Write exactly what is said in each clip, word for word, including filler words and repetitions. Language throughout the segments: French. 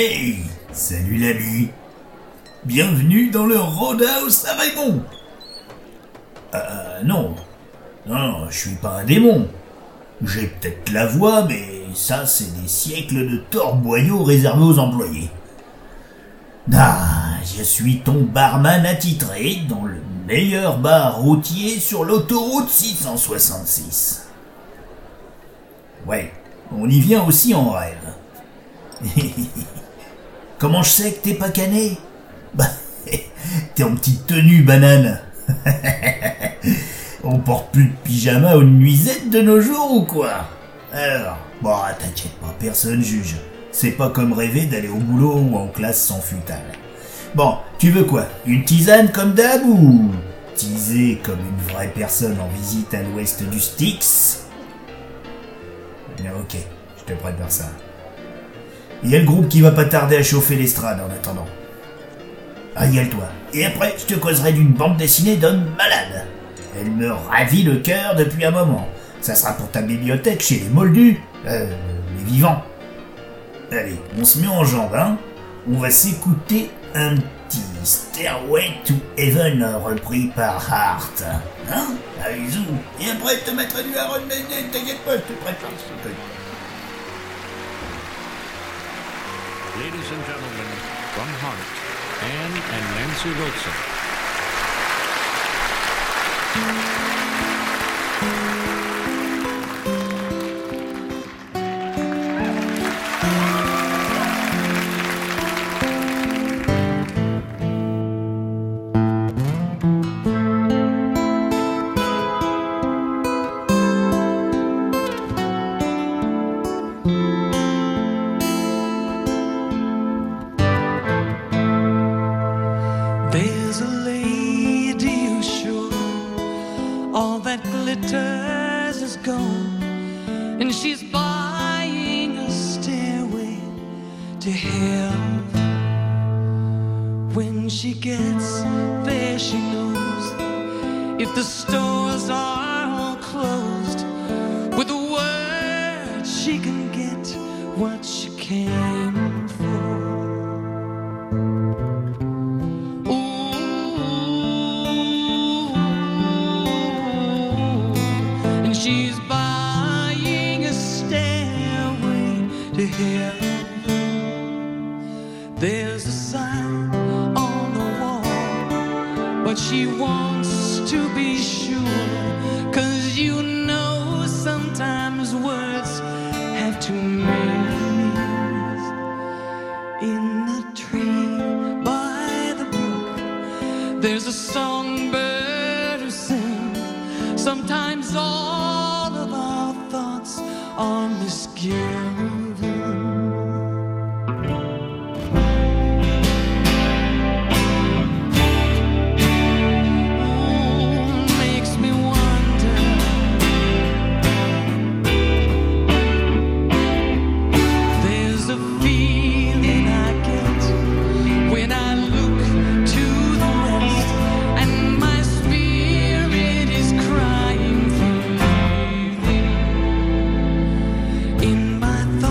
Hey, salut l'ami. Bienvenue dans le roadhouse à Raymond. Euh, non. Non, je suis pas un démon. J'ai peut-être la voix, mais ça, c'est des siècles de torboyaux réservés aux employés. Ah, je suis ton barman attitré dans le meilleur bar routier sur l'autoroute six cent soixante-six. Ouais, on y vient aussi en rêve. Comment je sais que t'es pas cané? Bah, t'es en petite tenue, banane. On porte plus de pyjama ou de nuisette de nos jours ou quoi? Alors, bon, t'inquiète pas, personne juge. C'est pas comme rêver d'aller au boulot ou en classe sans futale. Bon, tu veux quoi? Une tisane comme d'hab ou teaser comme une vraie personne en visite à l'ouest du Styx? Ok, je te prépare ça. Il y a le groupe qui va pas tarder à chauffer l'estrade en attendant. Régale-toi. Et après, je te causerai d'une bande dessinée d'hommes malades. Elle me ravit le cœur depuis un moment. Ça sera pour ta bibliothèque chez les moldus, euh, les vivants. Allez, on se met en jambe, hein. On va s'écouter un petit Stairway to Heaven repris par Heart. Hein? Allez, zou. Et après, je te mettrai du Iron Maiden, t'inquiète pas, je te prépare ce truc. Ladies and gentlemen, from Heart, Anne and Nancy Wilson. In my thoughts.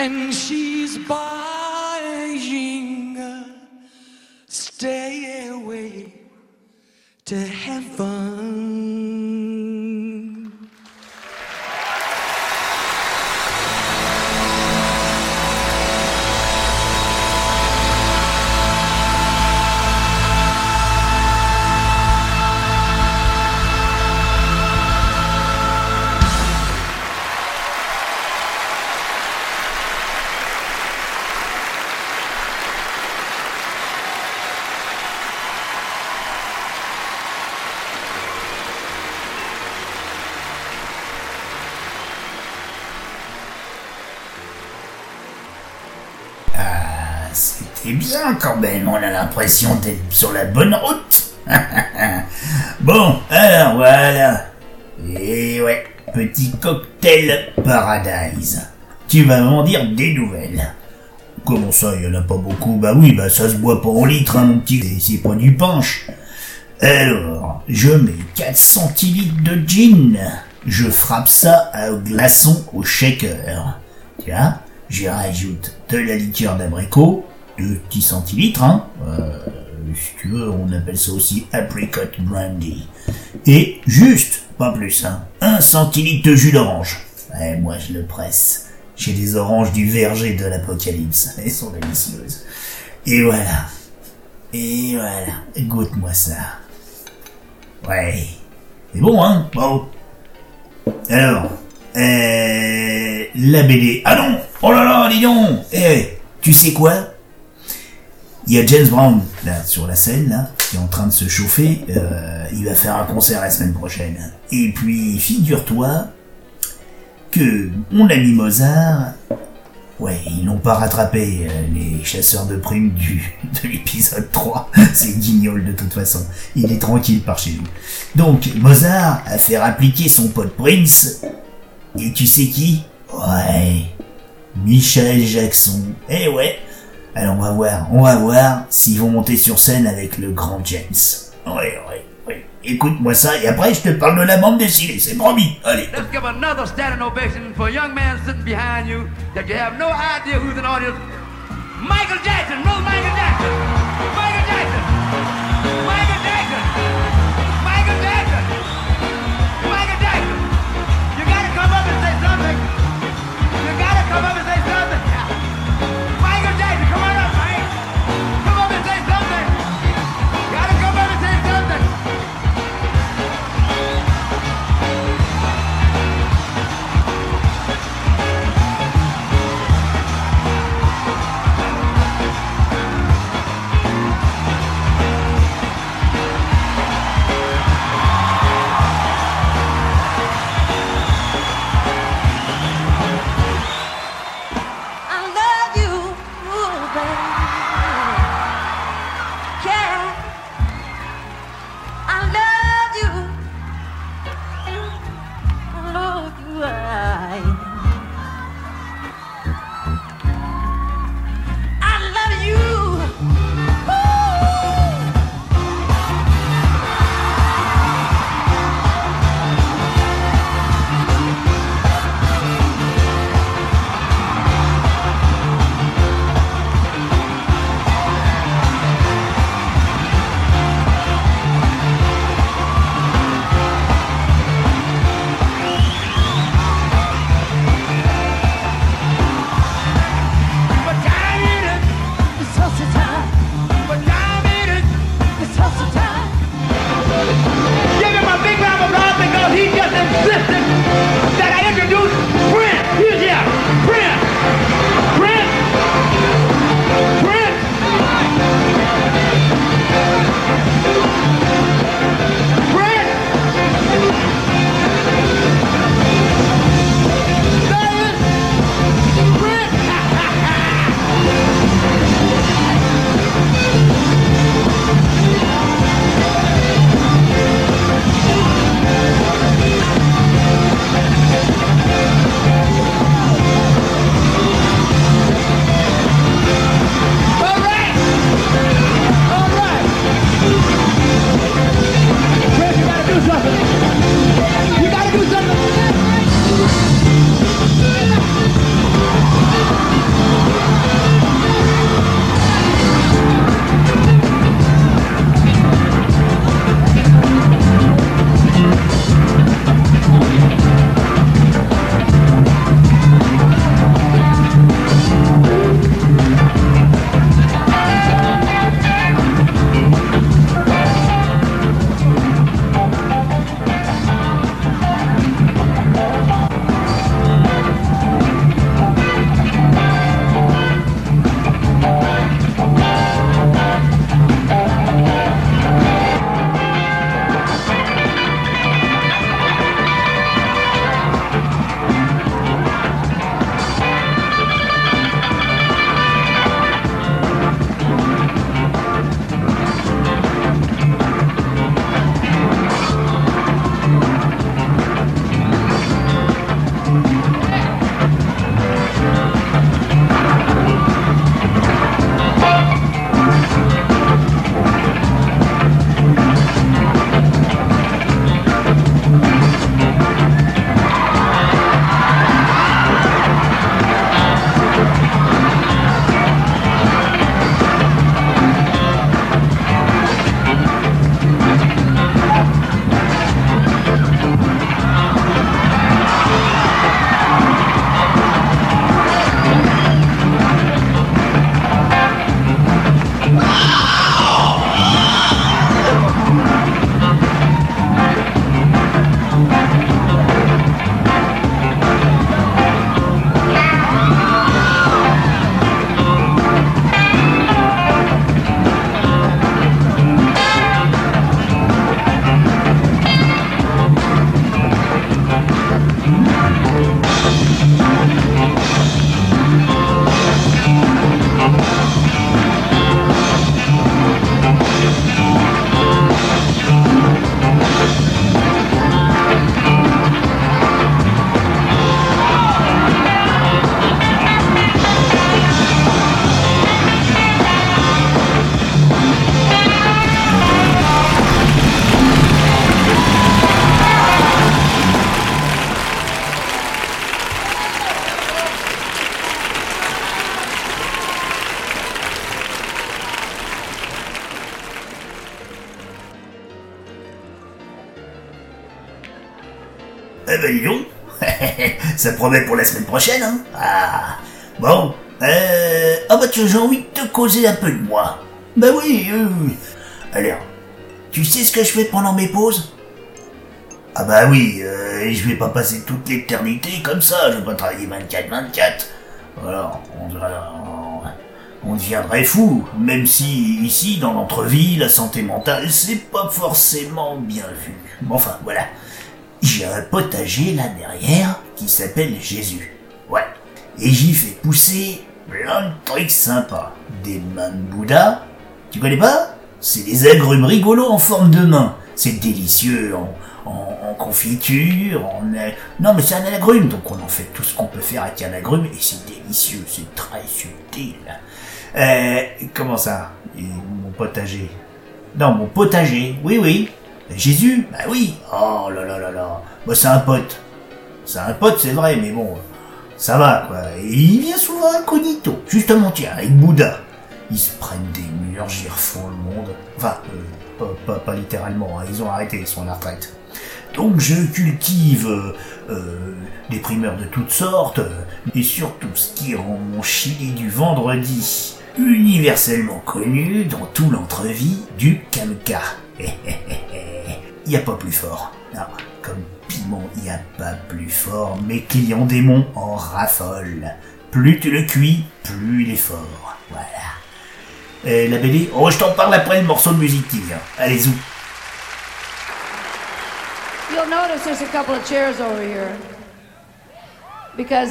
and she's buying a stairway to heaven. Bien quand même, on a l'impression d'être sur la bonne route. Bon, alors voilà. Et ouais, petit cocktail paradise. Tu vas m'en dire des nouvelles. Comment ça, il y en a pas beaucoup? Bah oui, bah ça se boit pas en litre, hein, mon petit, c'est, c'est pas du punch. Alors, je mets quatre centilitres de gin. Je frappe ça au glaçon au shaker. Tiens, j'y rajoute de la liqueur d'abricot. Deux petits centilitres, hein. Euh, si tu veux, on appelle ça aussi apricot brandy. Et juste, pas plus, hein. Un centilitre de jus d'orange. Ouais, moi je le presse. J'ai des oranges du verger de l'apocalypse. Elles sont délicieuses. Et voilà. Et voilà. Goûte-moi ça. Ouais. C'est bon, hein. Bon. Alors, euh, la B D. Ah non. Oh là là, dis donc. Eh, tu sais quoi? Il y a James Brown, là, sur la scène, là, qui est en train de se chauffer. Euh, il va faire un concert la semaine prochaine. Et puis, figure-toi que on a mis Mozart. Ouais, ils l'ont pas rattrapé, euh, les chasseurs de primes du de l'épisode trois. C'est guignol, de toute façon. Il est tranquille par chez nous. Donc, Mozart a fait appliquer son pote Prince. Et tu sais qui? Ouais, Michael Jackson. Eh ouais. Alors on va voir, on va voir s'ils vont monter sur scène avec le grand James. Ouais, ouais, ouais. Écoute-moi ça et après je te parle de la bande dessinée, c'est promis. Allez. Let's give another standing ovation for a young man sitting behind you that you have no idea who's an audience. Michael Jackson, roll Michael Jackson. Michael Jackson. Michael Jackson. Michael Jackson. Michael Jackson. You gotta come up and say something. You gotta come up and say something. Eh ben dis donc, ça promet pour la semaine prochaine, hein. Ah, bon, euh... ah bah tiens, j'ai envie de te causer un peu de moi. Bah oui, euh... alors, tu sais ce que je fais pendant mes pauses? Ah bah oui, euh, je vais pas passer toute l'éternité comme ça, je vais pas travailler vingt-quatre vingt-quatre. Alors, on, on, on deviendrait fou, même si ici, dans l'entrevie, la santé mentale, c'est pas forcément bien vu. Bon, enfin, voilà. J'ai un potager là derrière qui s'appelle Jésus. Ouais. Et j'y fais pousser plein de trucs sympas. Des mains de Bouddha. Tu connais pas? C'est des agrumes rigolos en forme de main. C'est délicieux en, en, en confiture, en... Non mais c'est un agrume, donc on en fait tout ce qu'on peut faire avec un agrume, et c'est délicieux, c'est très subtil. Euh, comment ça? Et mon potager? Non, mon potager, oui, oui. Jésus? Bah oui. Oh là là là là. Bah c'est un pote. C'est un pote, c'est vrai, mais bon, ça va, quoi. Et il vient souvent incognito, justement, tiens, avec Bouddha. Ils se prennent des murs, ils refont le monde. Enfin, euh, pas, pas, pas littéralement, hein. Ils ont arrêté, ils sont à la retraite. Donc je cultive euh, euh, des primeurs de toutes sortes, euh, et surtout ce qui rend mon chili du vendredi universellement connu dans tout l'entrevie du Kamka. Il n'y a pas plus fort. Non, comme piment, il n'y a pas plus fort. Mes clients démons en raffolent. Plus tu le cuis, plus il est fort. Voilà. Et la B D, oh, je t'en parle après le morceau de musique qui vient. Allez, zou. You'll notice there's a couple of chairs over here because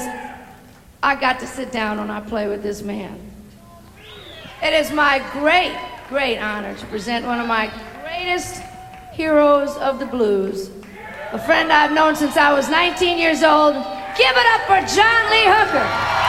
I got to sit down when I play with this man. It is my great, great honor to present one of my greatest heroes of the blues, a friend I've known since I was nineteen years old. Give it up for John Lee Hooker.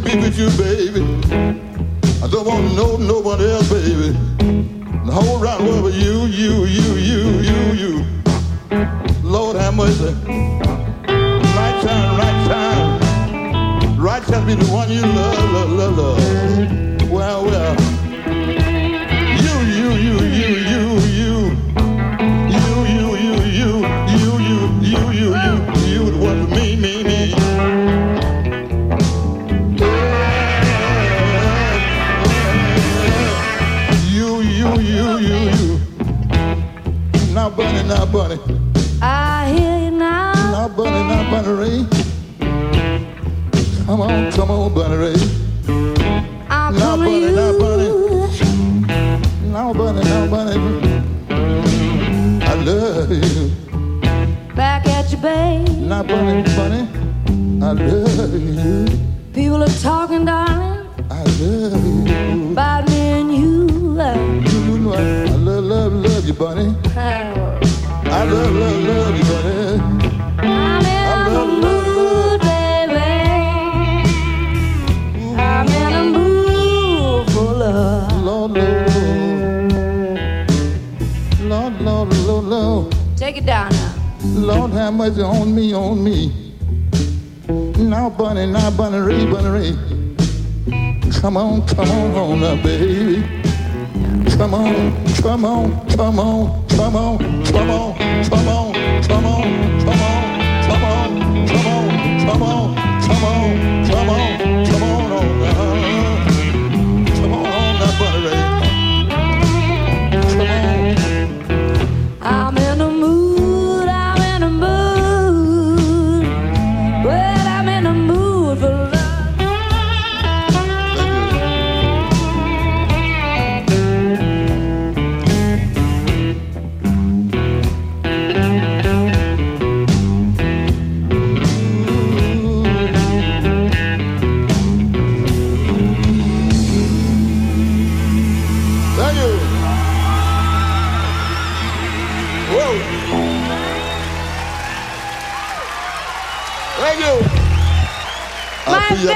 only be with you, baby. I don't want no nobody else, baby. The whole round world with you, you, you, you, you, you. Lord have mercy. Right time, right time. Right time to be the one you love, love, love, love. Well, well. You, you, you, you, you, you. You, you, you, you, you, you, you, you, you. You would want to me, me, me. Now, bunny, now, bunny. I hear you now. Now, bunny, now, bunny Ray. Come on, come on, bunny Ray. I'll now, come bunny, to you. Now, bunny, now, bunny, now, bunny. I love you. Back at you, babe. Now, bunny, bunny, I love you. People are talking, darling. I love you. About me and you. You know I love, love, love you, bunny. I love, love, love you, buddy. I'm in a mood, baby. I'm in a mood for love. Lord, Lord, Lord, Lord, Lord. Take it down now. Lord, have mercy on me, on me. Now, bunny, now, bunny, Ray, bunny, Ray. Come on, come on, on now, baby. Come on, come on, come on. Come on, come on, come on, come on, come on, come on, come on, come on, come on, come on, come on, on, come on, on that buttery. Come on. I'm in a mood, I'm in a mood. Well, I'm in a mood for love.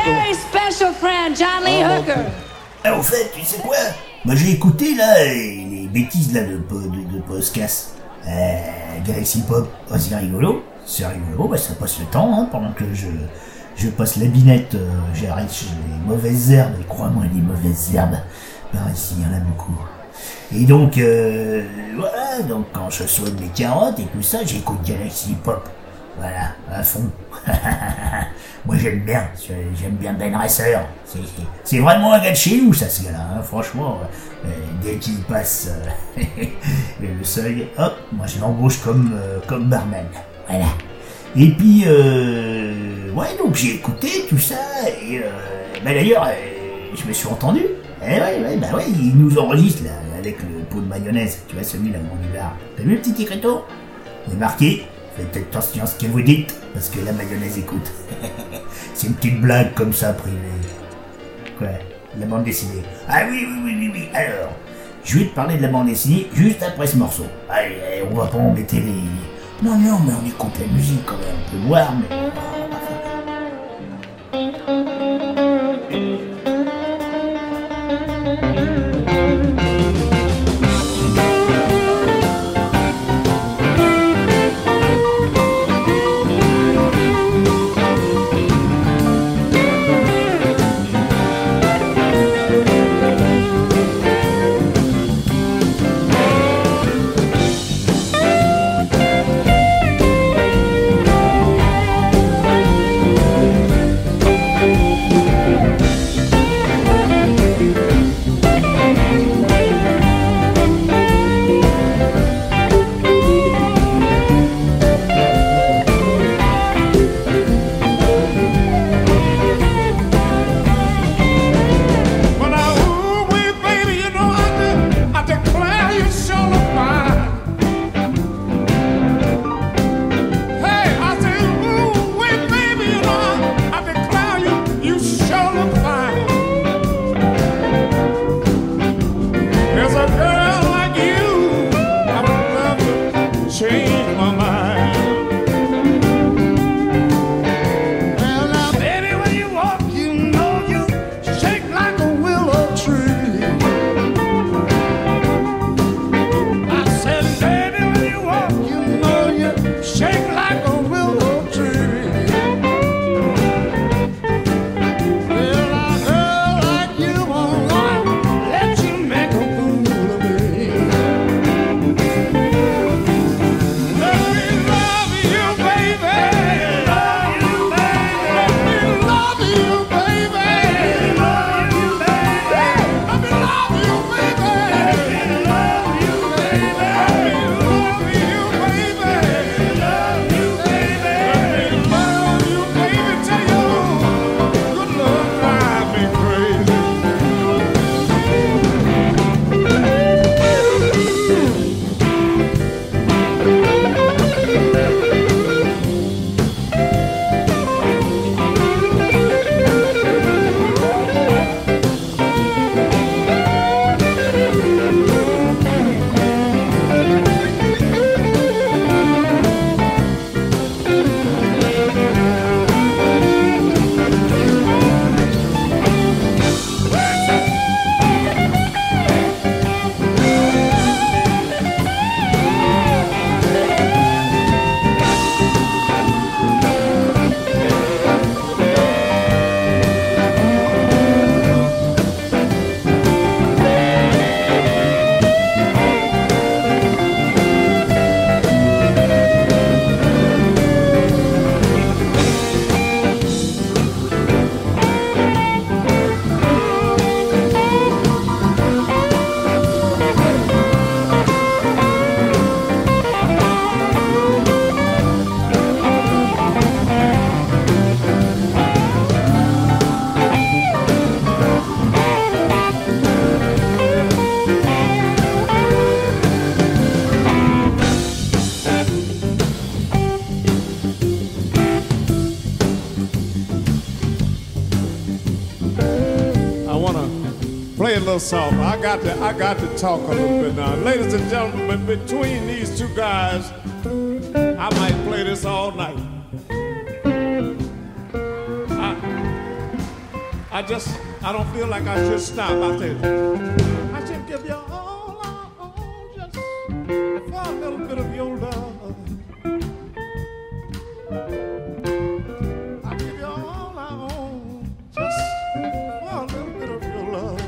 Very special friend, John Lee Hooker. Ah, en fait, tu sais quoi? Bah, j'ai écouté là les bêtises là de de, de podcast euh, Galaxie Pop. Oh, c'est rigolo, c'est rigolo. Bah, ça passe le temps hein, pendant que je je passe la binette. Euh, j'arrête les mauvaises herbes. Et crois-moi, les mauvaises herbes par ici, il y en a beaucoup. Et donc euh, voilà. Donc quand je soigne mes carottes et tout ça, j'écoute Galaxie Pop. Voilà, à fond. Moi j'aime bien, j'aime bien Ben Resser. C'est, c'est vraiment un gars de chez nous, ça, ce gars-là. Hein. Franchement, euh, dès qu'il passe euh, le seuil, hop, moi je l'embauche comme, euh, comme barman. Voilà. Et puis, euh, ouais, donc j'ai écouté tout ça. Et euh, bah, d'ailleurs, euh, je me suis entendu. Eh ouais, ouais, bah ouais, il nous enregistre là, avec le pot de mayonnaise. Tu vois, celui-là, mon du bar. T'as vu le petit écriteau ? Il est marqué. Faites attention à ce que vous dites, parce que la mayonnaise écoute. C'est une petite blague comme ça, privée. Quoi ? La bande dessinée. Ah oui, oui, oui, oui, oui. Alors, je vais te parler de la bande dessinée juste après ce morceau. Allez, allez, on va pas embêter les... Non, non, mais on écoute la musique quand même. On peut voir, mais... play a little softer. I got to, I got to talk a little bit now. Ladies and gentlemen, between these two guys, I might play this all night. I, I just, I don't feel like I should stop. I tell you, I should give you all I own just for a little bit of your love. I give you all I own just for a little bit of your love.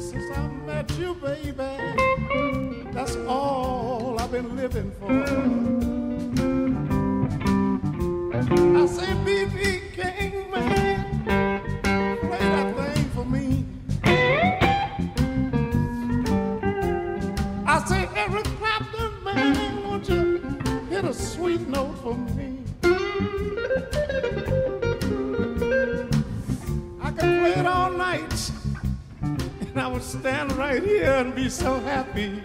Since I met you, baby, that's all I've been living for. I say, B B King, man, play that thing for me. I say, Eric Clapton, man, won't you hit a sweet note for me? I could play it all night, and I would stand right here and be so happy.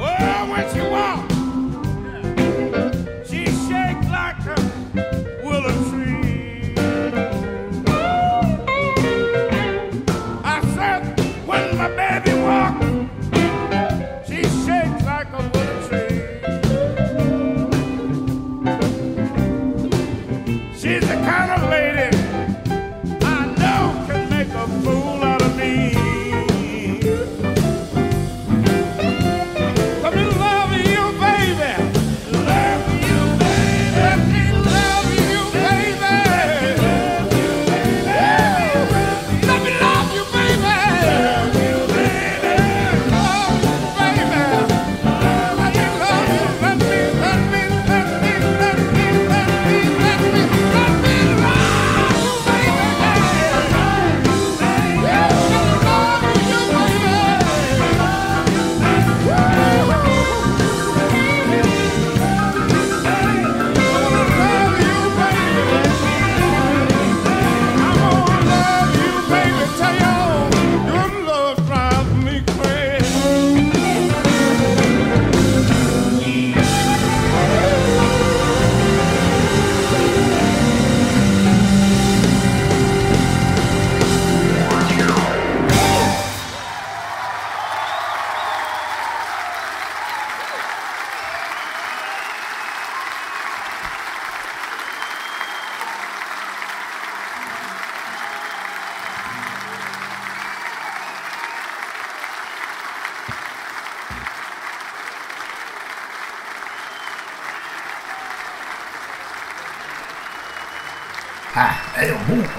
Well, what you want?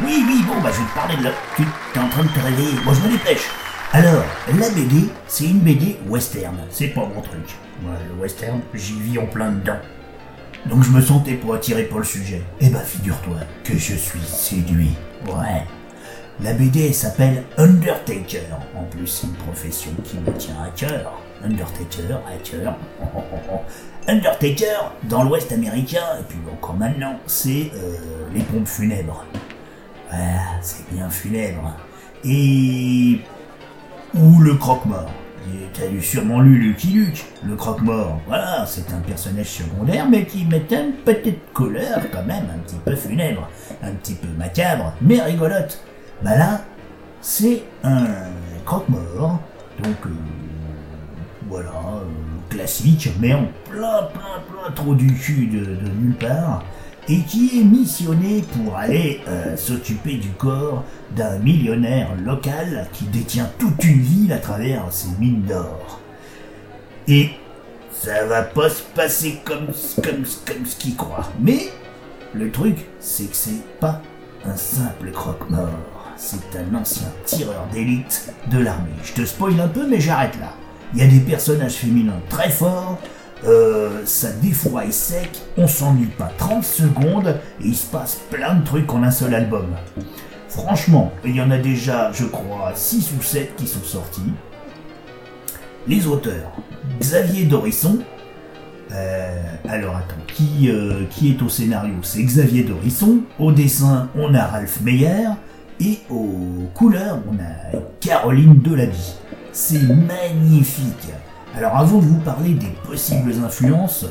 Oui, oui, bon, bah je vais te parler de la... Tu es en train de te réveiller. Bon, je me dépêche. Alors, la B D, c'est une B D western. C'est pas mon truc. Moi, le western, j'y vis en plein dedans. Donc je me sentais pas attiré par le sujet. Eh bah, figure-toi que je suis séduit. Ouais. La B D s'appelle Undertaker. En plus, c'est une profession qui me tient à cœur. Undertaker, à cœur. Undertaker, dans l'Ouest américain, et puis encore maintenant, c'est euh, les pompes funèbres. Voilà, c'est bien funèbre. Et... Ou le croque-mort. T'as sûrement lu Lucky Luke, le croque-mort. Voilà, c'est un personnage secondaire, mais qui met une petite couleur quand même, un petit peu funèbre, un petit peu macabre, mais rigolote. Bah là, c'est un croque-mort, donc euh, voilà, euh, classique, mais en plein, plein, plein trop du cul de, de nulle part. Et qui est missionné pour aller euh, s'occuper du corps d'un millionnaire local qui détient toute une ville à travers ses mines d'or. Et ça va pas se passer comme, comme, comme ce qu'il croit. Mais le truc, c'est que c'est pas un simple croque-mort. C'est un ancien tireur d'élite de l'armée. Je te spoil un peu, mais j'arrête là. Il y a des personnages féminins très forts. Euh, ça défroisse sec, on s'ennuie pas trente secondes et il se passe plein de trucs en un seul album. Franchement, il y en a déjà, je crois, six ou sept qui sont sortis. Les auteurs, Xavier Dorison, euh, alors attends, qui, euh, qui est au scénario? C'est Xavier Dorison, au dessin on a Ralph Meyer et aux couleurs on a Caroline Delaby. C'est magnifique. Alors avant de vous parler des possibles influences,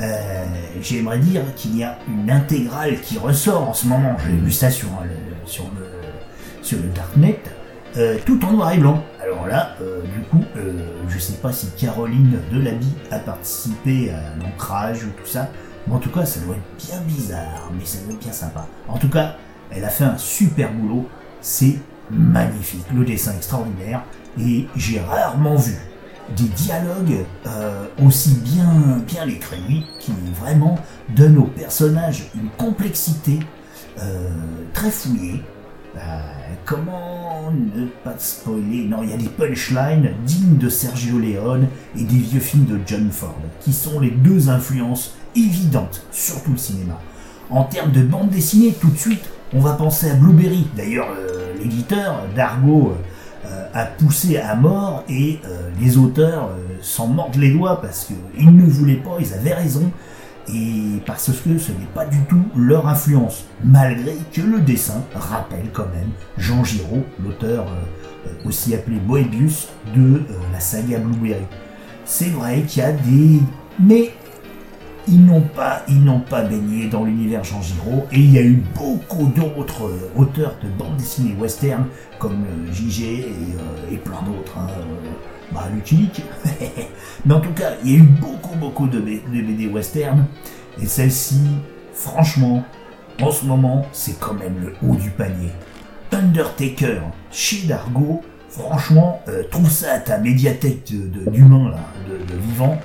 Euh, j'aimerais dire qu'il y a une intégrale qui ressort en ce moment, j'ai vu ça sur le, sur le, sur le Darknet, euh, tout en noir et blanc. Alors là, euh, du coup, euh, je sais pas si Caroline Delaby a participé à l'ancrage ou tout ça, mais en tout cas, ça doit être bien bizarre, mais ça doit être bien sympa. En tout cas, elle a fait un super boulot, c'est magnifique, le dessin extraordinaire, et j'ai rarement vu des dialogues euh, aussi bien, bien écrits qui vraiment donnent aux personnages une complexité euh, très fouillée. Euh, comment ne pas spoiler ? Non, il y a des punchlines dignes de Sergio Leone et des vieux films de John Ford, qui sont les deux influences évidentes sur tout le cinéma. En termes de bande dessinée, tout de suite, on va penser à Blueberry. D'ailleurs, euh, l'éditeur, Dargaud, euh, a poussé à mort et euh, les auteurs euh, s'en mordent les doigts parce qu'ils ne voulaient pas, ils avaient raison et parce que ce n'est pas du tout leur influence, malgré que le dessin rappelle quand même Jean Giraud, l'auteur euh, aussi appelé Moebius de euh, la saga Blueberry. C'est vrai qu'il y a des... mais ils n'ont pas, ils n'ont pas baigné dans l'univers Jean Giraud et il y a eu beaucoup d'autres euh, auteurs de bandes dessinées western comme euh, J G et, euh, et plein d'autres, hein, euh, bah, Lucic. Mais en tout cas, il y a eu beaucoup, beaucoup de, B- de B D western et celle-ci, franchement, en ce moment, c'est quand même le haut du panier. Undertaker chez Dargaud, franchement, euh, trouve ça à ta médiathèque de, de, d'humains, là, de, de vivants.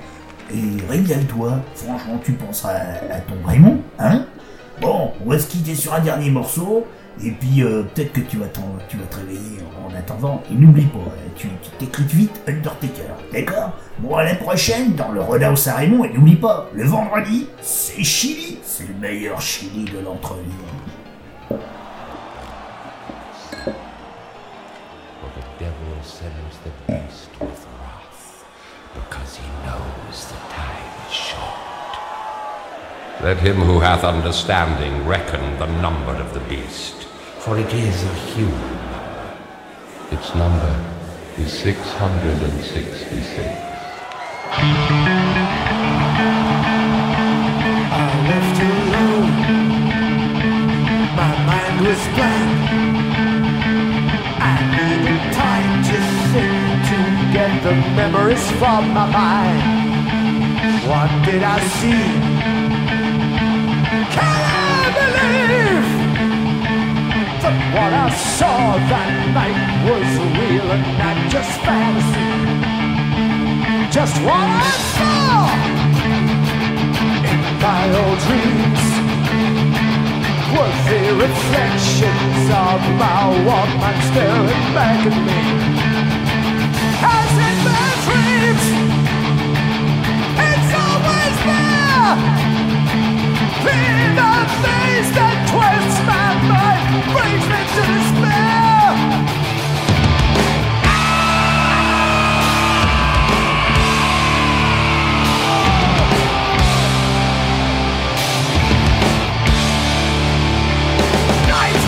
Et régale-toi, franchement, tu penses à, à ton Raymond, hein ? Bon, on va se quitter sur un dernier morceau, et puis euh, peut-être que tu vas, tu vas te réveiller en attendant, et n'oublie pas, tu, tu t'écoutes vite Undertaker, d'accord ? Bon, à la prochaine, dans le roadhouse à Raymond, et n'oublie pas, le vendredi, c'est chili, c'est le meilleur chili de l'entrevue. Because he knows the time is short. Let him who hath understanding reckon the number of the beast, for it is a human number. Its number is six hundred sixty-six. I left alone. My mind was blank. I needed time to sit to get the memories from my mind. What did I see? Can I believe that what I saw that night was real and not just fantasy? Just what I saw in my old dreams was the reflections of my woman staring back at me. As in my dreams, it's always there, in the maze that twists my mind, brings me to despair.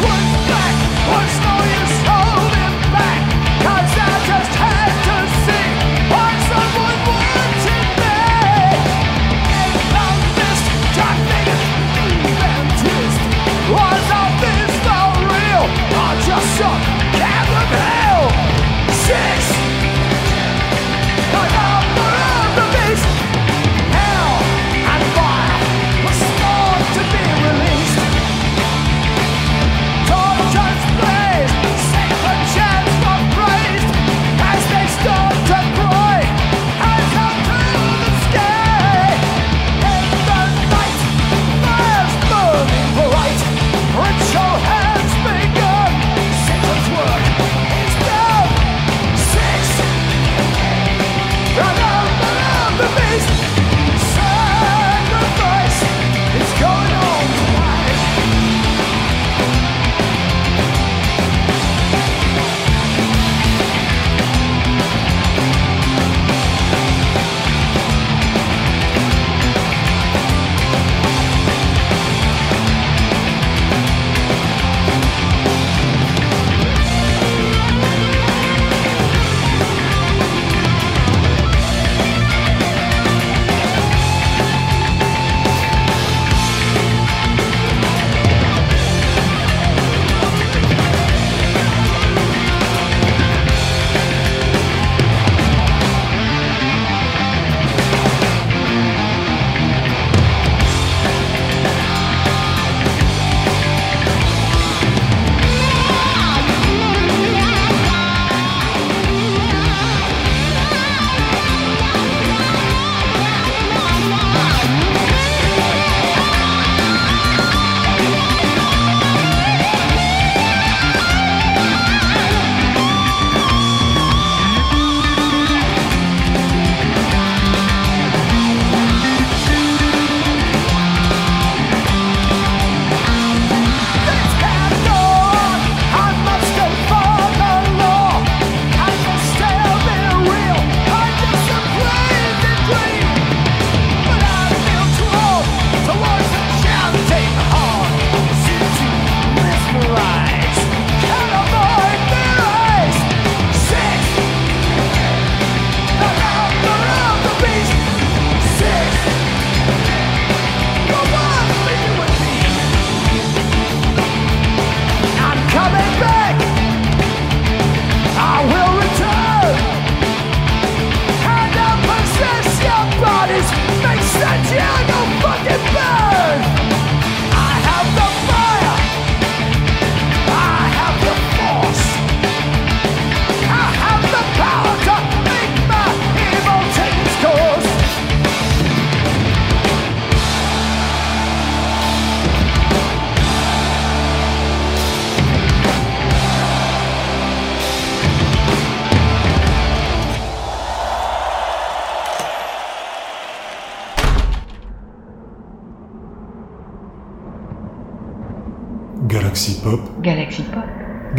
One Galaxie Pop. Galaxie Pop.